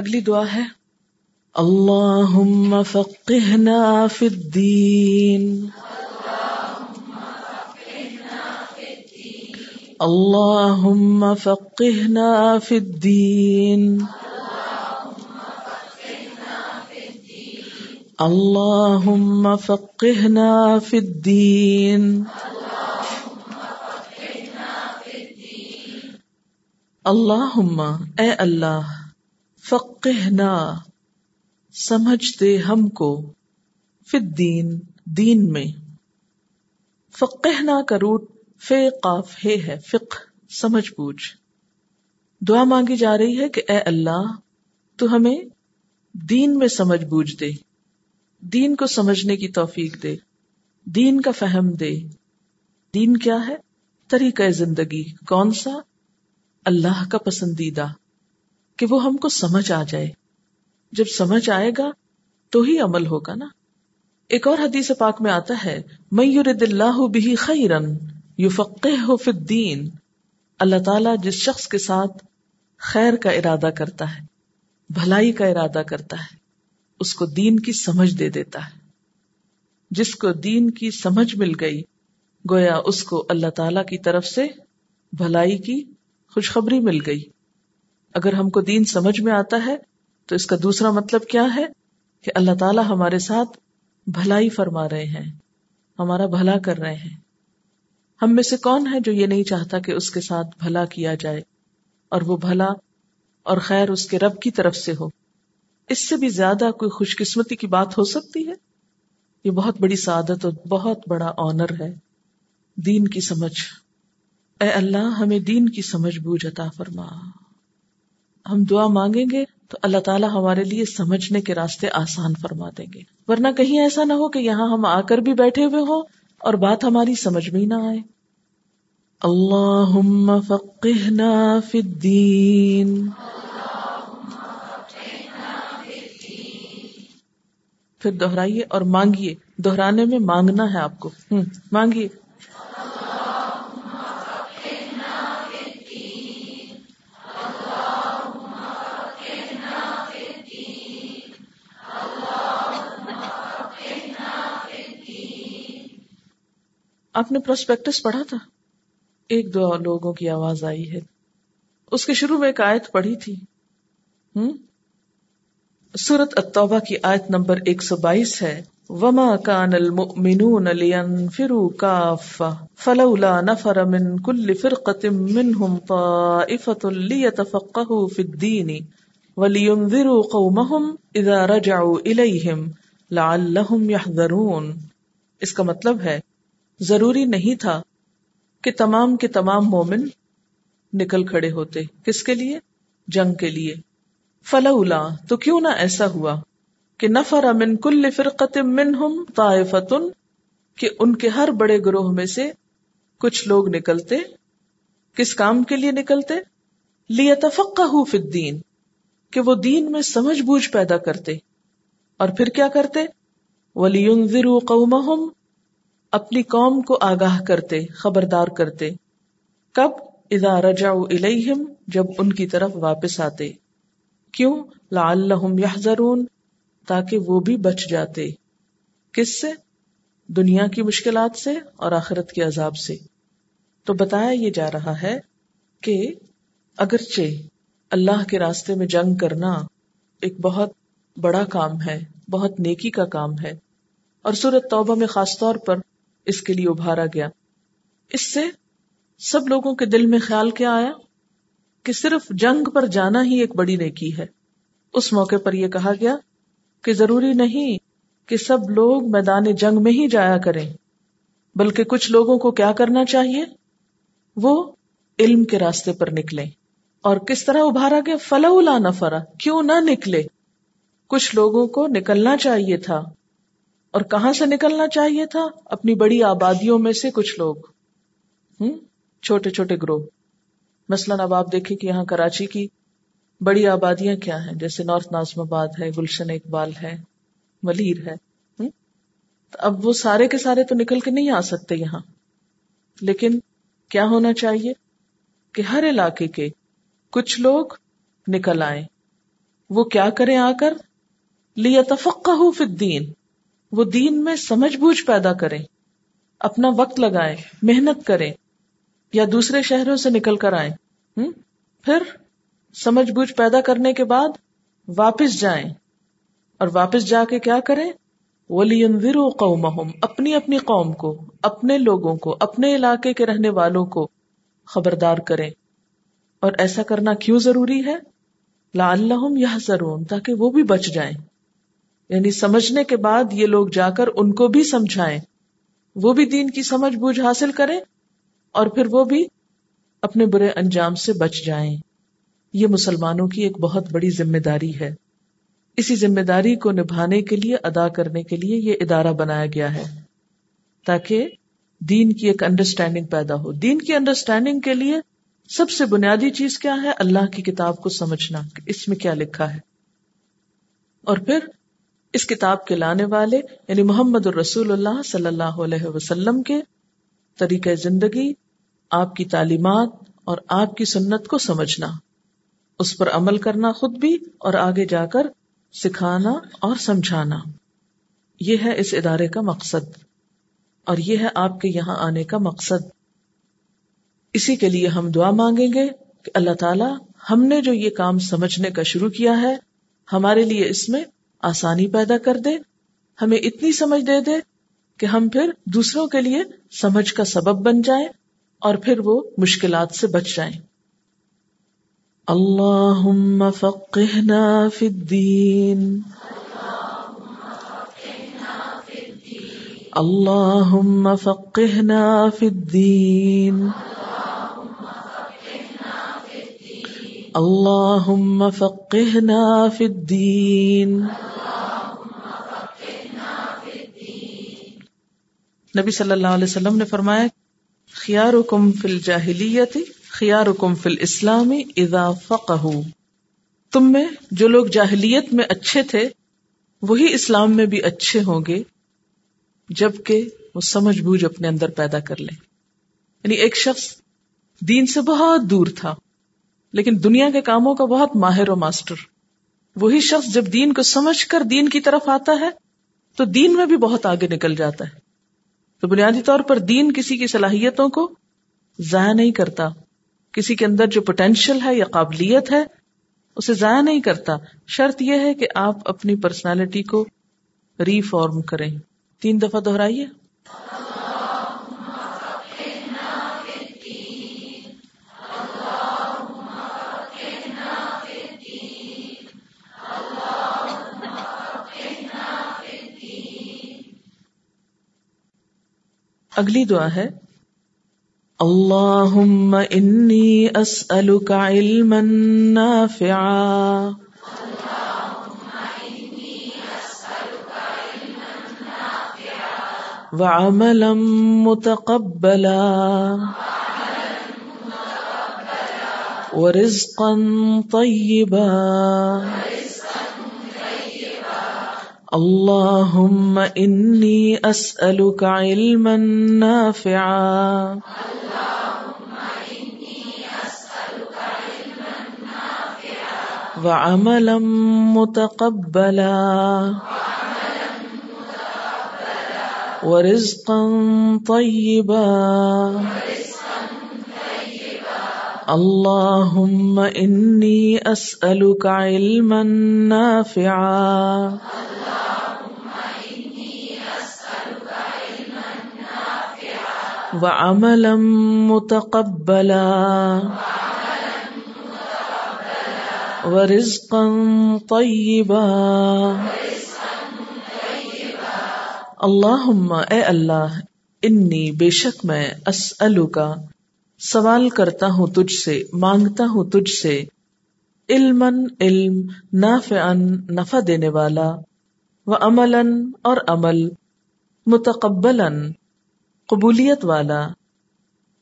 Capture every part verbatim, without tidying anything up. اگلی دعا ہے اللہم فقہنا فی الدین اللہم فقہنا فی الدین اللہم فقہنا فی الدین اللہم اے اللہ فقہنا سمجھ دے ہم کو فی الدین دین میں. فقہنا کا روٹ فے قاف ہے ہے فقہ سمجھ بوجھ. دعا مانگی جا رہی ہے کہ اے اللہ تو ہمیں دین میں سمجھ بوجھ دے, دین کو سمجھنے کی توفیق دے, دین کا فہم دے. دین کیا ہے؟ طریقہ زندگی. کون سا؟ اللہ کا پسندیدہ, کہ وہ ہم کو سمجھ آ جائے. جب سمجھ آئے گا تو ہی عمل ہوگا نا. ایک اور حدیث پاک میں آتا ہے مَن یرد اللہ بہ خیرا یفقہہ فی الدین, اللہ تعالیٰ جس شخص کے ساتھ خیر کا ارادہ کرتا ہے, بھلائی کا ارادہ کرتا ہے, اس کو دین کی سمجھ دے دیتا ہے. جس کو دین کی سمجھ مل گئی گویا اس کو اللہ تعالیٰ کی طرف سے بھلائی کی خوشخبری مل گئی. اگر ہم کو دین سمجھ میں آتا ہے تو اس کا دوسرا مطلب کیا ہے؟ کہ اللہ تعالیٰ ہمارے ساتھ بھلائی فرما رہے ہیں, ہمارا بھلا کر رہے ہیں. ہم میں سے کون ہے جو یہ نہیں چاہتا کہ اس کے ساتھ بھلا کیا جائے اور وہ بھلا اور خیر اس کے رب کی طرف سے ہو؟ اس سے بھی زیادہ کوئی خوش قسمتی کی بات ہو سکتی ہے؟ یہ بہت بڑی سعادت اور بہت بڑا آنر ہے. دین کی سمجھ. اے اللہ ہمیں دین کی سمجھ بوجھ عطا فرما. ہم دعا مانگیں گے تو اللہ تعالیٰ ہمارے لیے سمجھنے کے راستے آسان فرما دیں گے, ورنہ کہیں ایسا نہ ہو کہ یہاں ہم آ کر بھی بیٹھے ہوئے ہوں اور بات ہماری سمجھ میں ہی نہ آئے. اللہم فقہنا فی الدین, پھر دہرائیے اور مانگیے. دہرانے میں مانگنا ہے آپ کو, مانگیے. آپ نے پروسپیکٹس پڑھا تھا, ایک دو لوگوں کی آواز آئی ہے. اس کے شروع میں ایک آیت پڑھی تھی, سورۃ التوبہ کی آیت نمبر ایک سو بائیس ہے وما کان المؤمنون لینفروا کافہ فلولا نفر من کل فرقۃ منہم طائفۃ لیتفقہوا فی الدین ولینذروا قومہم اذا رجعوا الیہم لعلہم یحذرون. اس کا مطلب ہے ضروری نہیں تھا کہ تمام کے تمام مومن نکل کھڑے ہوتے. کس کے لیے؟ جنگ کے لیے. فلولا تو کیوں نہ ایسا ہوا کہ نفر من کل فرقۃ منہم طائفۃ, کہ ان کے ہر بڑے گروہ میں سے کچھ لوگ نکلتے. کس کام کے لیے نکلتے؟ لیتفقہوا فی الدین, کہ وہ دین میں سمجھ بوجھ پیدا کرتے. اور پھر کیا کرتے؟ ولینذروا قومہم, اپنی قوم کو آگاہ کرتے, خبردار کرتے. کب؟ اذا رجعوا الیہم, جب ان کی طرف واپس آتے. کیوں؟ لعلہم یحذرون, تاکہ وہ بھی بچ جاتے. کس سے؟ دنیا کی مشکلات سے اور آخرت کے عذاب سے. تو بتایا یہ جا رہا ہے کہ اگرچہ اللہ کے راستے میں جنگ کرنا ایک بہت بڑا کام ہے, بہت نیکی کا کام ہے, اور سورۃ توبہ میں خاص طور پر اس کے لیے ابھارا گیا. اس سے سب لوگوں کے دل میں خیال کیا آیا؟ کہ صرف جنگ پر جانا ہی ایک بڑی نیکی ہے. اس موقع پر یہ کہا گیا کہ ضروری نہیں کہ سب لوگ میدان جنگ میں ہی جایا کریں, بلکہ کچھ لوگوں کو کیا کرنا چاہیے؟ وہ علم کے راستے پر نکلیں. اور کس طرح ابھارا گیا؟ فلولا نفرا, کیوں نہ نکلے. کچھ لوگوں کو نکلنا چاہیے تھا, اور کہاں سے نکلنا چاہیے تھا؟ اپنی بڑی آبادیوں میں سے کچھ لوگ, ہم چھوٹے چھوٹے گروہ. مثلاً اب آپ دیکھیں کہ یہاں کراچی کی بڑی آبادیاں کیا ہیں, جیسے نارتھ ناظم آباد ہے, گلشن اقبال ہے, ملیر ہے. تو اب وہ سارے کے سارے تو نکل کے نہیں آ سکتے یہاں, لیکن کیا ہونا چاہیے کہ ہر علاقے کے کچھ لوگ نکل آئیں. وہ کیا کریں آ کر؟ لِيَتَفَقَّهُ فِي الدِّينِ، وہ دین میں سمجھ بوجھ پیدا کریں، اپنا وقت لگائیں، محنت کریں، یا دوسرے شہروں سے نکل کر آئیں، پھر سمجھ بوجھ پیدا کرنے کے بعد واپس جائیں، اور واپس جا کے کیا کریں؟ وَلِيُنذِرُوا قَوْمَهُمْ، اپنی اپنی قوم کو، اپنے لوگوں کو، اپنے علاقے کے رہنے والوں کو خبردار کریں۔ اور ایسا کرنا کیوں ضروری ہے؟ لَعَلَّهُمْ يَحْذَرُونَ، تاکہ وہ بھی بچ جائیں، یعنی سمجھنے کے بعد یہ لوگ جا کر ان کو بھی سمجھائیں، وہ بھی دین کی سمجھ بوجھ حاصل کریں، اور پھر وہ بھی اپنے برے انجام سے بچ جائیں۔ یہ مسلمانوں کی ایک بہت بڑی ذمہ داری ہے۔ اسی ذمہ داری کو نبھانے کے لیے، ادا کرنے کے لیے یہ ادارہ بنایا گیا ہے، تاکہ دین کی ایک انڈرسٹینڈنگ پیدا ہو۔ دین کی انڈرسٹینڈنگ کے لیے سب سے بنیادی چیز کیا ہے؟ اللہ کی کتاب کو سمجھنا، اس میں کیا لکھا ہے، اور پھر اس کتاب کے لانے والے یعنی محمد الرسول اللہ صلی اللہ علیہ وسلم کے طریقہ زندگی، آپ کی تعلیمات اور آپ کی سنت کو سمجھنا، اس پر عمل کرنا خود بھی، اور آگے جا کر سکھانا اور سمجھانا۔ یہ ہے اس ادارے کا مقصد، اور یہ ہے آپ کے یہاں آنے کا مقصد۔ اسی کے لیے ہم دعا مانگیں گے کہ اللہ تعالیٰ، ہم نے جو یہ کام سمجھنے کا شروع کیا ہے، ہمارے لیے اس میں آسانی پیدا کر دے، ہمیں اتنی سمجھ دے دے کہ ہم پھر دوسروں کے لیے سمجھ کا سبب بن جائیں، اور پھر وہ مشکلات سے بچ جائیں۔ اللہم فقہنا فی الدین، اللہم فقہنا فی الدین، اللہم فقہنا فی الدین۔ نبی صلی اللہ علیہ وسلم نے فرمایا، خیارکم فی الجاہلیت خیارکم فی الاسلام اذا فقہوا، تم میں جو لوگ جاہلیت میں اچھے تھے وہی اسلام میں بھی اچھے ہوں گے جبکہ وہ سمجھ بوجھ اپنے اندر پیدا کر لیں۔ یعنی ایک شخص دین سے بہت دور تھا، لیکن دنیا کے کاموں کا بہت ماہر و ماسٹر، وہی شخص جب دین کو سمجھ کر دین کی طرف آتا ہے تو دین میں بھی بہت آگے نکل جاتا ہے۔ تو بنیادی طور پر دین کسی کی صلاحیتوں کو ضائع نہیں کرتا، کسی کے اندر جو پوٹینشیل ہے یا قابلیت ہے اسے ضائع نہیں کرتا۔ شرط یہ ہے کہ آپ اپنی پرسنالٹی کو ری فارم کریں۔ تین دفعہ دہرائیے، اگلی دعا ہے، اللہم انی اسألک علما نافعا، وعملا متقبلا، ورزقا طیبا، اللہم انی اسألک علما نافعا، وعملا متقبلا، ورزقا طیبا، اللہم انی اسألک علما نافعا، وعملا متقبلا، ورزقا طیبا۔ اللہم، اے اللہ، انی، بے شک میں، اسألک، سوال کرتا ہوں تجھ سے، مانگتا ہوں تجھ سے، علما، علم، نافعا، نفع دینے والا، وعملا، اور عمل، متقبلا، قبولیت والا،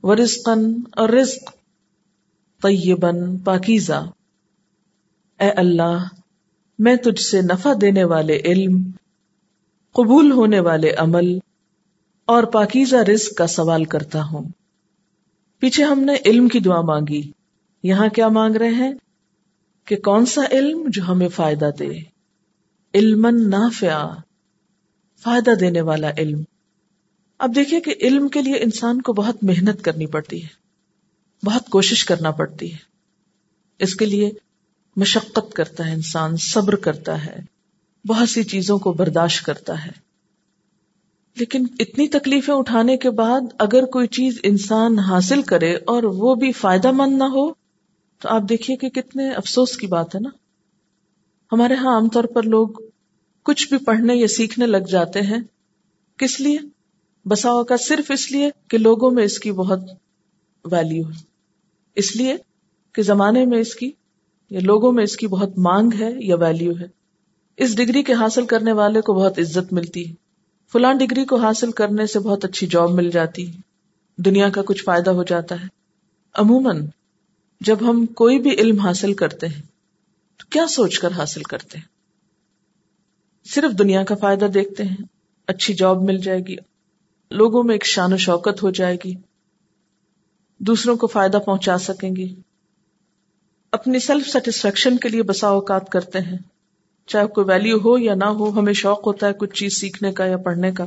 ورزقا، اور رزق، طیبا، پاکیزہ۔ اے اللہ، میں تجھ سے نفع دینے والے علم، قبول ہونے والے عمل، اور پاکیزہ رزق کا سوال کرتا ہوں۔ پیچھے ہم نے علم کی دعا مانگی، یہاں کیا مانگ رہے ہیں؟ کہ کون سا علم جو ہمیں فائدہ دے، علما نافعا، فائدہ دینے والا علم. اب دیکھیں کہ علم کے لیے انسان کو بہت محنت کرنی پڑتی ہے، بہت کوشش کرنا پڑتی ہے، اس کے لیے مشقت کرتا ہے انسان، صبر کرتا ہے، بہت سی چیزوں کو برداشت کرتا ہے. لیکن اتنی تکلیفیں اٹھانے کے بعد اگر کوئی چیز انسان حاصل کرے اور وہ بھی فائدہ مند نہ ہو تو آپ دیکھیے کہ کتنے افسوس کی بات ہے نا. ہمارے ہاں عام طور پر لوگ کچھ بھی پڑھنے یا سیکھنے لگ جاتے ہیں، کس لیے؟ بسا اوقات صرف اس لیے کہ لوگوں میں اس کی بہت ویلیو ہے، اس لیے کہ زمانے میں اس کی یا لوگوں میں اس کی بہت مانگ ہے یا ویلیو ہے، اس ڈگری کے حاصل کرنے والے کو بہت عزت ملتی ہے، فلاں ڈگری کو حاصل کرنے سے بہت اچھی جاب مل جاتی ہے، دنیا کا کچھ فائدہ ہو جاتا ہے. عموماً جب ہم کوئی بھی علم حاصل کرتے ہیں تو کیا سوچ کر حاصل کرتے ہیں؟ صرف دنیا کا فائدہ دیکھتے ہیں، اچھی جاب مل جائے گی، لوگوں میں ایک شان و شوکت ہو جائے گی، دوسروں کو فائدہ پہنچا سکیں گے، اپنی سیلف سیٹسفیکشن کے لیے بسا اوقات کرتے ہیں، چاہے کوئی ویلیو ہو یا نہ ہو، ہمیں شوق ہوتا ہے کچھ چیز سیکھنے کا یا پڑھنے کا.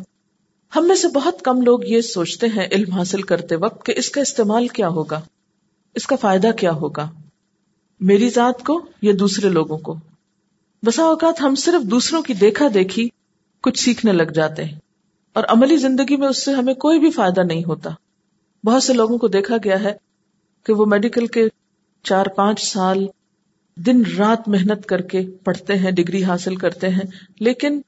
ہم میں سے بہت کم لوگ یہ سوچتے ہیں علم حاصل کرتے وقت کہ اس کا استعمال کیا ہوگا، اس کا فائدہ کیا ہوگا، میری ذات کو یا دوسرے لوگوں کو. بسا اوقات ہم صرف دوسروں کی دیکھا دیکھی کچھ سیکھنے لگ جاتے ہیں اور عملی زندگی میں اس سے ہمیں کوئی بھی فائدہ نہیں ہوتا. بہت سے لوگوں کو دیکھا گیا ہے کہ وہ میڈیکل کے چار پانچ سال دن رات محنت کر کے پڑھتے ہیں، ڈگری حاصل کرتے ہیں، لیکن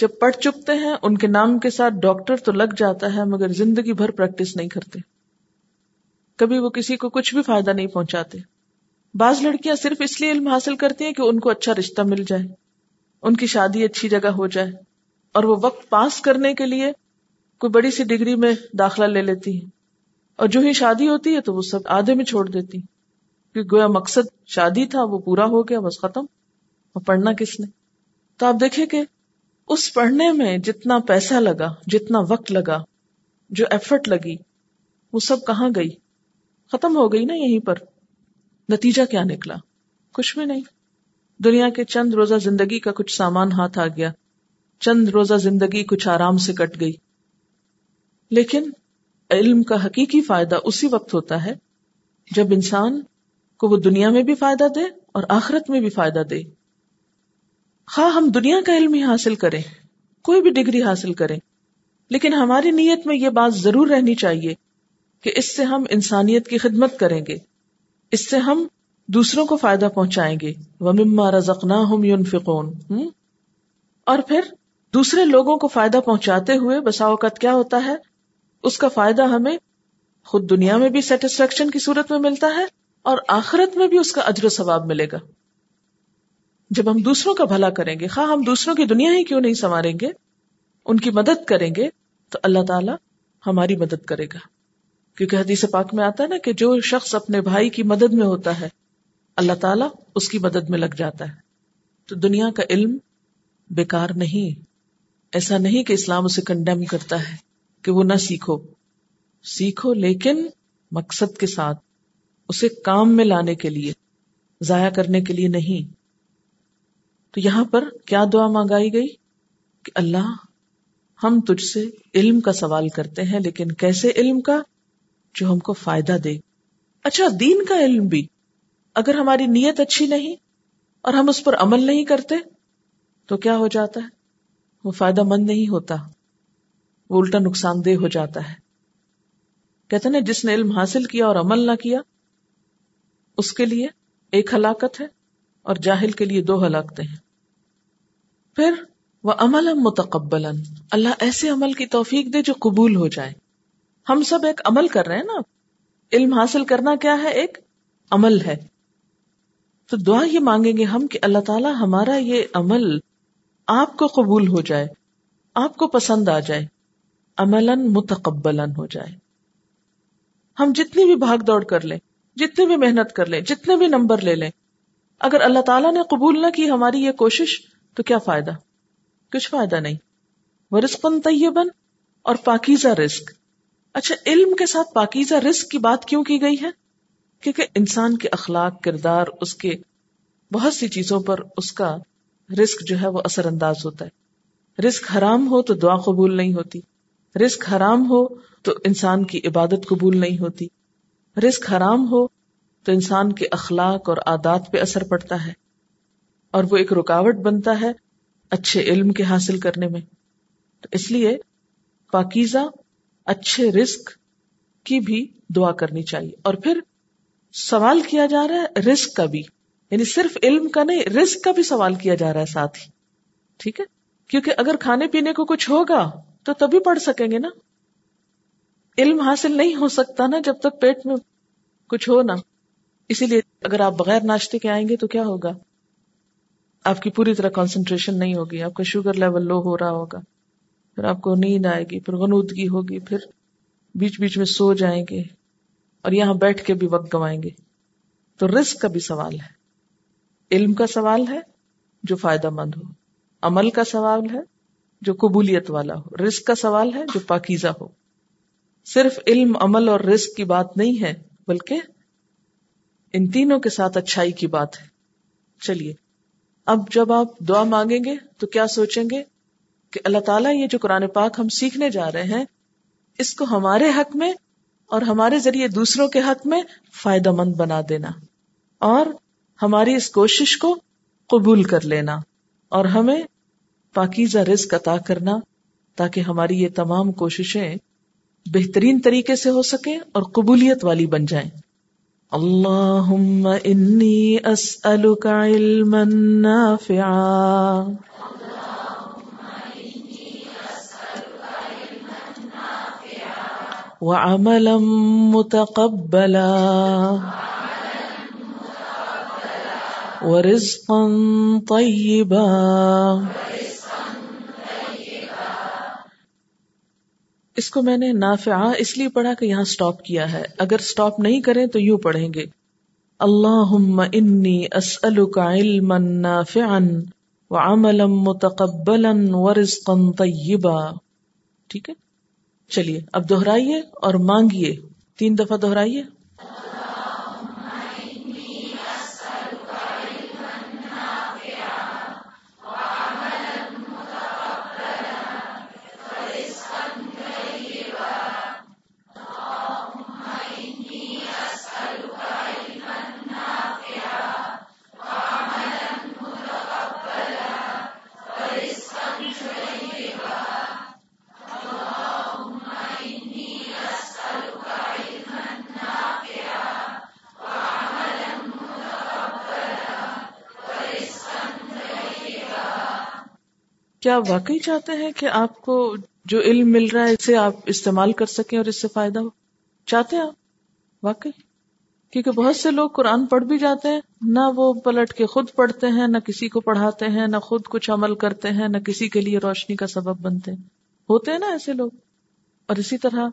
جب پڑھ چکتے ہیں ان کے نام کے ساتھ ڈاکٹر تو لگ جاتا ہے مگر زندگی بھر پریکٹس نہیں کرتے، کبھی وہ کسی کو کچھ بھی فائدہ نہیں پہنچاتے. بعض لڑکیاں صرف اس لیے علم حاصل کرتی ہیں کہ ان کو اچھا رشتہ مل جائے، ان کی شادی اچھی جگہ ہو جائے، اور وہ وقت پاس کرنے کے لیے کوئی بڑی سی ڈگری میں داخلہ لے لیتی ہیں، اور جو ہی شادی ہوتی ہے تو وہ سب آدھے میں چھوڑ دیتی ہیں، کیونکہ گویا مقصد شادی تھا وہ پورا ہو گیا، بس ختم، اور پڑھنا کس نے. تو آپ دیکھیں کہ اس پڑھنے میں جتنا پیسہ لگا، جتنا وقت لگا، جو ایفرٹ لگی، وہ سب کہاں گئی؟ ختم ہو گئی نا یہیں پر. نتیجہ کیا نکلا؟ کچھ بھی نہیں. دنیا کے چند روزہ زندگی کا کچھ سامان ہاتھ آ گیا، چند روزہ زندگی کچھ آرام سے کٹ گئی. لیکن علم کا حقیقی فائدہ اسی وقت ہوتا ہے جب انسان کو وہ دنیا میں بھی فائدہ دے اور آخرت میں بھی فائدہ دے. ہاں ہم دنیا کا علم ہی حاصل کریں، کوئی بھی ڈگری حاصل کریں، لیکن ہماری نیت میں یہ بات ضرور رہنی چاہیے کہ اس سے ہم انسانیت کی خدمت کریں گے، اس سے ہم دوسروں کو فائدہ پہنچائیں گے. وَمِمَّا رَزَقْنَاهُمْ يُنْفِقُونَ، اور پھر دوسرے لوگوں کو فائدہ پہنچاتے ہوئے بسا اوقات کیا ہوتا ہے، اس کا فائدہ ہمیں خود دنیا میں بھی سیٹسفیکشن کی صورت میں ملتا ہے اور آخرت میں بھی اس کا اجر و ثواب ملے گا. جب ہم دوسروں کا بھلا کریں گے، خواہ ہم دوسروں کی دنیا ہی کیوں نہیں سنواریں گے، ان کی مدد کریں گے تو اللہ تعالی ہماری مدد کرے گا، کیونکہ حدیث پاک میں آتا ہے نا کہ جو شخص اپنے بھائی کی مدد میں ہوتا ہے اللہ تعالیٰ اس کی مدد میں لگ جاتا ہے. تو دنیا کا علم بیکار نہیں، ایسا نہیں کہ اسلام اسے کنڈیم کرتا ہے کہ وہ نہ سیکھو، سیکھو لیکن مقصد کے ساتھ، اسے کام میں لانے کے لیے، ضائع کرنے کے لیے نہیں. تو یہاں پر کیا دعا مانگائی گئی کہ اللہ ہم تجھ سے علم کا سوال کرتے ہیں، لیکن کیسے علم کا جو ہم کو فائدہ دے. اچھا دین کا علم بھی اگر ہماری نیت اچھی نہیں اور ہم اس پر عمل نہیں کرتے تو کیا ہو جاتا ہے، وہ فائدہ مند نہیں ہوتا، وہ الٹا نقصان دہ ہو جاتا ہے. کہتے ہیں جس نے علم حاصل کیا اور عمل نہ کیا اس کے لیے ایک ہلاکت ہے اور جاہل کے لیے دو ہلاکتیں ہیں. پھر وَعَمَلًا مُتَقَبَّلًا، اللہ ایسے عمل کی توفیق دے جو قبول ہو جائے. ہم سب ایک عمل کر رہے ہیں نا، علم حاصل کرنا کیا ہے، ایک عمل ہے. تو دعا یہ مانگیں گے ہم کہ اللہ تعالیٰ ہمارا یہ عمل آپ کو قبول ہو جائے، آپ کو پسند آ جائے، عملاً متقبلاً ہو جائے. ہم جتنی بھی بھاگ دوڑ کر لیں، جتنی بھی محنت کر لیں، جتنے بھی نمبر لے لیں، اگر اللہ تعالیٰ نے قبول نہ کی ہماری یہ کوشش تو کیا فائدہ، کچھ فائدہ نہیں. وَرِزْقًا طَيِّبًا، اور پاکیزہ رزق. اچھا علم کے ساتھ پاکیزہ رزق کی بات کیوں کی گئی ہے؟ کیونکہ انسان کے اخلاق، کردار، اس کے بہت سی چیزوں پر اس کا رزق جو ہے وہ اثر انداز ہوتا ہے. رزق حرام ہو تو دعا قبول نہیں ہوتی, رزق حرام ہو تو انسان کی عبادت قبول نہیں ہوتی, رزق حرام ہو تو انسان کے اخلاق اور عادات پہ اثر پڑتا ہے اور وہ ایک رکاوٹ بنتا ہے اچھے علم کے حاصل کرنے میں. تو اس لیے پاکیزہ اچھے رزق کی بھی دعا کرنی چاہیے. اور پھر سوال کیا جا رہا ہے رزق کا بھی, یعنی صرف علم کا نہیں, رزق کا بھی سوال کیا جا رہا ہے ساتھ ہی, ٹھیک ہے, کیونکہ اگر کھانے پینے کو کچھ ہوگا تو تبھی پڑھ سکیں گے نا. علم حاصل نہیں ہو سکتا نا جب تک پیٹ میں کچھ ہو نا. اسی لیے اگر آپ بغیر ناشتے کے آئیں گے تو کیا ہوگا, آپ کی پوری طرح کنسنٹریشن نہیں ہوگی, آپ کا شوگر لیول لو ہو رہا ہوگا, پھر آپ کو نیند آئے گی, پھر غنودگی ہوگی, پھر بیچ بیچ میں سو جائیں گے اور یہاں بیٹھ کے بھی وقت گوائیں گے. تو رزق کا بھی سوال ہے, علم کا سوال ہے جو فائدہ مند ہو, عمل کا سوال ہے جو قبولیت والا ہو, رزق کا سوال ہے جو پاکیزہ ہو. صرف علم, عمل اور رزق کی بات نہیں ہے بلکہ ان تینوں کے ساتھ اچھائی کی بات ہے. چلیے اب جب آپ دعا مانگیں گے تو کیا سوچیں گے کہ اللہ تعالیٰ یہ جو قرآن پاک ہم سیکھنے جا رہے ہیں اس کو ہمارے حق میں اور ہمارے ذریعے دوسروں کے حق میں فائدہ مند بنا دینا, اور ہماری اس کوشش کو قبول کر لینا, اور ہمیں پاکیزہ رزق عطا کرنا تاکہ ہماری یہ تمام کوششیں بہترین طریقے سے ہو سکیں اور قبولیت والی بن جائیں. اللہم انی اسألک علما نافعا وعملا متقبلا ورزقا طیبا. اس کو میں نے نافعہ اس لیے پڑھا کہ یہاں سٹاپ کیا ہے, اگر سٹاپ نہیں کریں تو یوں پڑھیں گے اللہم انی اسألک علما نافعا وعملا متقبلا ورزقا طیبا. ٹھیک ہے, چلیے اب دہرائیے اور مانگیے, تین دفعہ دہرائیے. کیا آپ واقعی چاہتے ہیں کہ آپ کو جو علم مل رہا ہے اسے آپ استعمال کر سکیں اور اس سے فائدہ ہو؟ چاہتے ہیں آپ واقعی؟ کیونکہ بہت سے لوگ قرآن پڑھ بھی جاتے ہیں, نہ وہ پلٹ کے خود پڑھتے ہیں, نہ کسی کو پڑھاتے ہیں, نہ خود کچھ عمل کرتے ہیں, نہ کسی کے لیے روشنی کا سبب بنتے ہیں. ہوتے ہیں نا ایسے لوگ. اور اسی طرح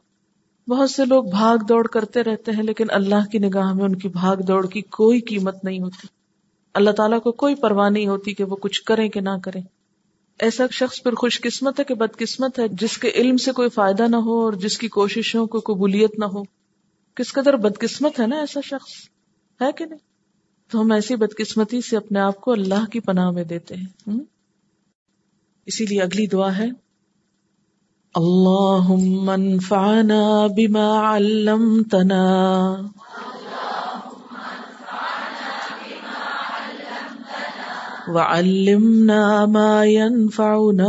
بہت سے لوگ بھاگ دوڑ کرتے رہتے ہیں لیکن اللہ کی نگاہ میں ان کی بھاگ دوڑ کی کوئی قیمت نہیں ہوتی. اللہ تعالیٰ کو کوئی پرواہ نہیں ہوتی کہ وہ کچھ کریں کہ نہ کریں. ایسا شخص پر خوش قسمت ہے کہ بد قسمت ہے جس کے علم سے کوئی فائدہ نہ ہو اور جس کی کوششوں کو قبولیت نہ ہو. کس قدر بد قسمت ہے نا ایسا شخص, ہے کہ نہیں؟ تو ہم ایسی بد قسمتی سے اپنے آپ کو اللہ کی پناہ میں دیتے ہیں. اسی لیے اگلی دعا ہے اللہم انفعنا بما علمتنا وعلمنا ما ينفعنا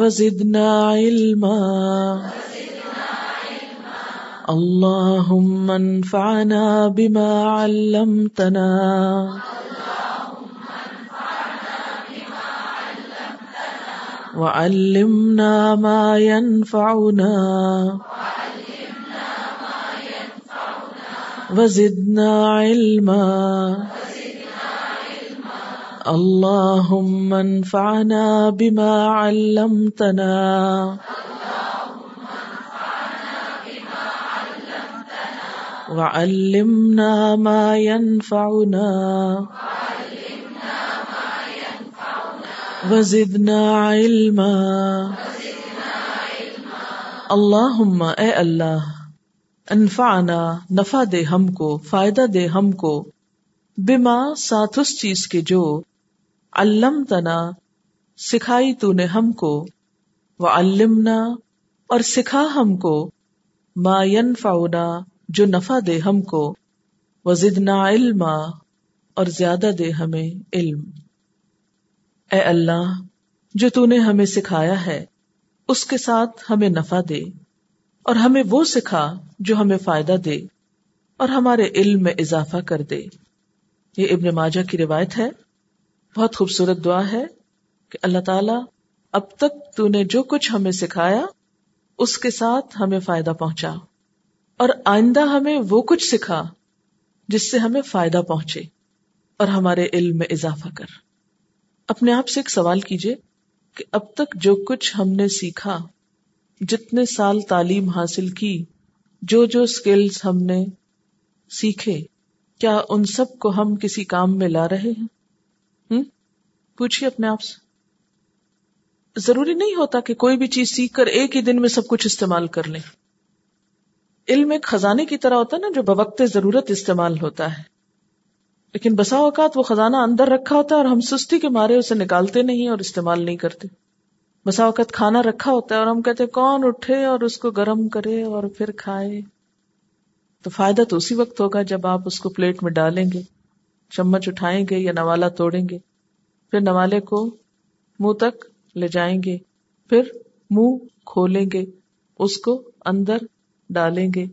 وزدنا علما. اللهم انفعنا بما علمتنا وعلمنا ما ينفعنا وزدنا علما. اللهم انفعنا بما علمتنا وعلمنا ما ينفعنا وزدنا علما. اللهم اے اللہ انفعنا نفع دے ہم کو، فائدہ دے ہم کو، بما ساتھ اس چیز کے جو، علمتنا سکھائی تو نے ہم کو، وعلمنا اور سکھا ہم کو، ما ینفعنا جو نفع دے ہم کو، وزدنا علما اور زیادہ دے ہمیں علم۔ اے اللہ جو تو نے ہمیں سکھایا ہے اس کے ساتھ ہمیں نفع دے، اور ہمیں وہ سکھا جو ہمیں فائدہ دے اور ہمارے علم میں اضافہ کر دے۔ یہ ابن ماجہ کی روایت ہے۔ بہت خوبصورت دعا ہے کہ اللہ تعالیٰ اب تک تو نے جو کچھ ہمیں سکھایا اس کے ساتھ ہمیں فائدہ پہنچا، اور آئندہ ہمیں وہ کچھ سکھا جس سے ہمیں فائدہ پہنچے اور ہمارے علم میں اضافہ کر۔ اپنے آپ سے ایک سوال کیجئے کہ اب تک جو کچھ ہم نے سیکھا، جتنے سال تعلیم حاصل کی، جو جو سکلز ہم نے سیکھے، کیا ان سب کو ہم کسی کام میں لا رہے ہیں؟ ہم؟ پوچھئے اپنے آپ سے۔ ضروری نہیں ہوتا کہ کوئی بھی چیز سیکھ کر ایک ہی دن میں سب کچھ استعمال کر لیں۔ علم ایک خزانے کی طرح ہوتا ہے نا، جو بوقت ضرورت استعمال ہوتا ہے، لیکن بسا اوقات وہ خزانہ اندر رکھا ہوتا ہے اور ہم سستی کے مارے اسے نکالتے نہیں اور استعمال نہیں کرتے۔ بسا اوقات کھانا رکھا ہوتا ہے اور ہم کہتے ہیں کون اٹھے اور اس کو گرم کرے اور پھر کھائے۔ تو فائدہ تو اسی وقت ہوگا جب آپ اس کو پلیٹ میں ڈالیں گے، چمچ اٹھائیں گے یا نوالا توڑیں گے، پھر نوالے کو منہ تک لے جائیں گے، پھر منہ کھولیں گے، اس کو اندر ڈالیں گے،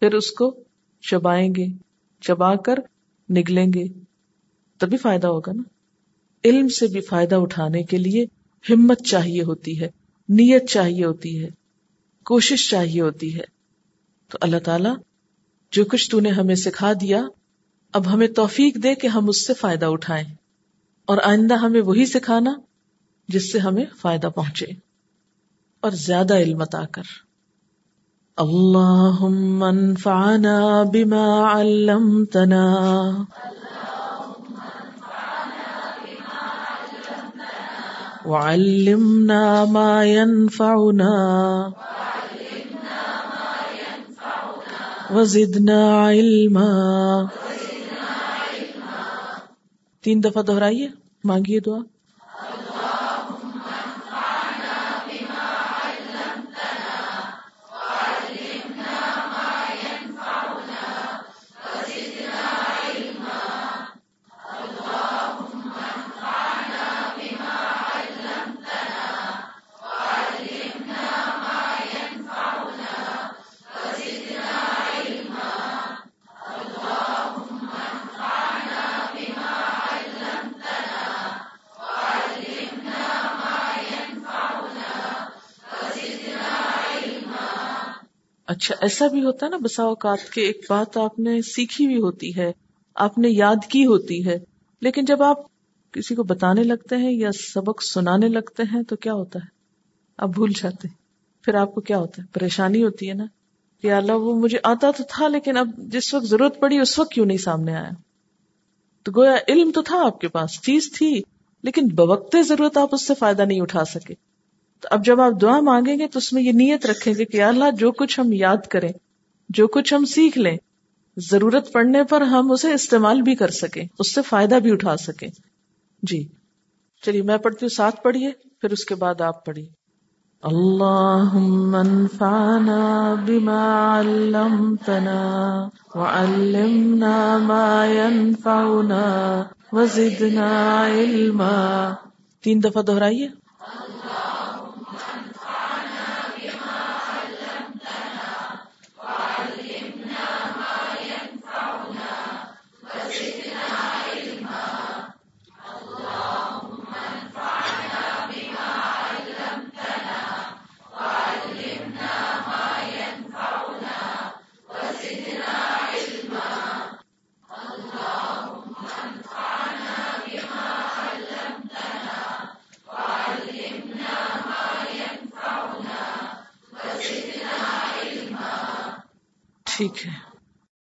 پھر اس کو چبائیں گے، چبا کر نگلیں گے، تبھی فائدہ ہوگا نا۔ علم سے بھی فائدہ اٹھانے کے لیے ہمت چاہیے ہوتی ہے، نیت چاہیے ہوتی ہے، کوشش چاہیے ہوتی ہے۔ تو اللہ تعالیٰ جو کچھ تو نے ہمیں سکھا دیا، اب ہمیں توفیق دے کہ ہم اس سے فائدہ اٹھائیں، اور آئندہ ہمیں وہی سکھانا جس سے ہمیں فائدہ پہنچے، اور زیادہ علم عطا کر۔ اللہم انفعنا بما علمتنا، وعلمنا ما ينفعنا، وزدنا علما۔ تین دفعہ دہرائیے، مانگیے دعا۔ اچھا، ایسا بھی ہوتا ہے نا بسا اوقات کہ ایک بات آپ نے سیکھی ہوئی ہوتی ہے، آپ نے یاد کی ہوتی ہے، لیکن جب آپ کسی کو بتانے لگتے ہیں یا سبق سنانے لگتے ہیں تو کیا ہوتا ہے؟ آپ بھول جاتے ہیں۔ پھر آپ کو کیا ہوتا ہے؟ پریشانی ہوتی ہے نا کہ یا اللہ وہ مجھے آتا تو تھا لیکن اب جس وقت ضرورت پڑی اس وقت کیوں نہیں سامنے آیا۔ تو گویا علم تو تھا آپ کے پاس، چیز تھی، لیکن بوقت ضرورت آپ اس سے فائدہ نہیں اٹھا سکے۔ اب جب آپ دعا مانگیں گے تو اس میں یہ نیت رکھیں گے کہ یا اللہ جو کچھ ہم یاد کریں، جو کچھ ہم سیکھ لیں، ضرورت پڑنے پر ہم اسے استعمال بھی کر سکیں، اس سے فائدہ بھی اٹھا سکیں۔ جی چلیے، میں پڑھتی ہوں، ساتھ پڑھیے، پھر اس کے بعد آپ پڑھیے۔ اللہم انفعنا بما علمتنا، وعلمنا ما ينفعنا، وزدنا علما۔ تین دفعہ دہرائیے۔ ٹھیک ہے،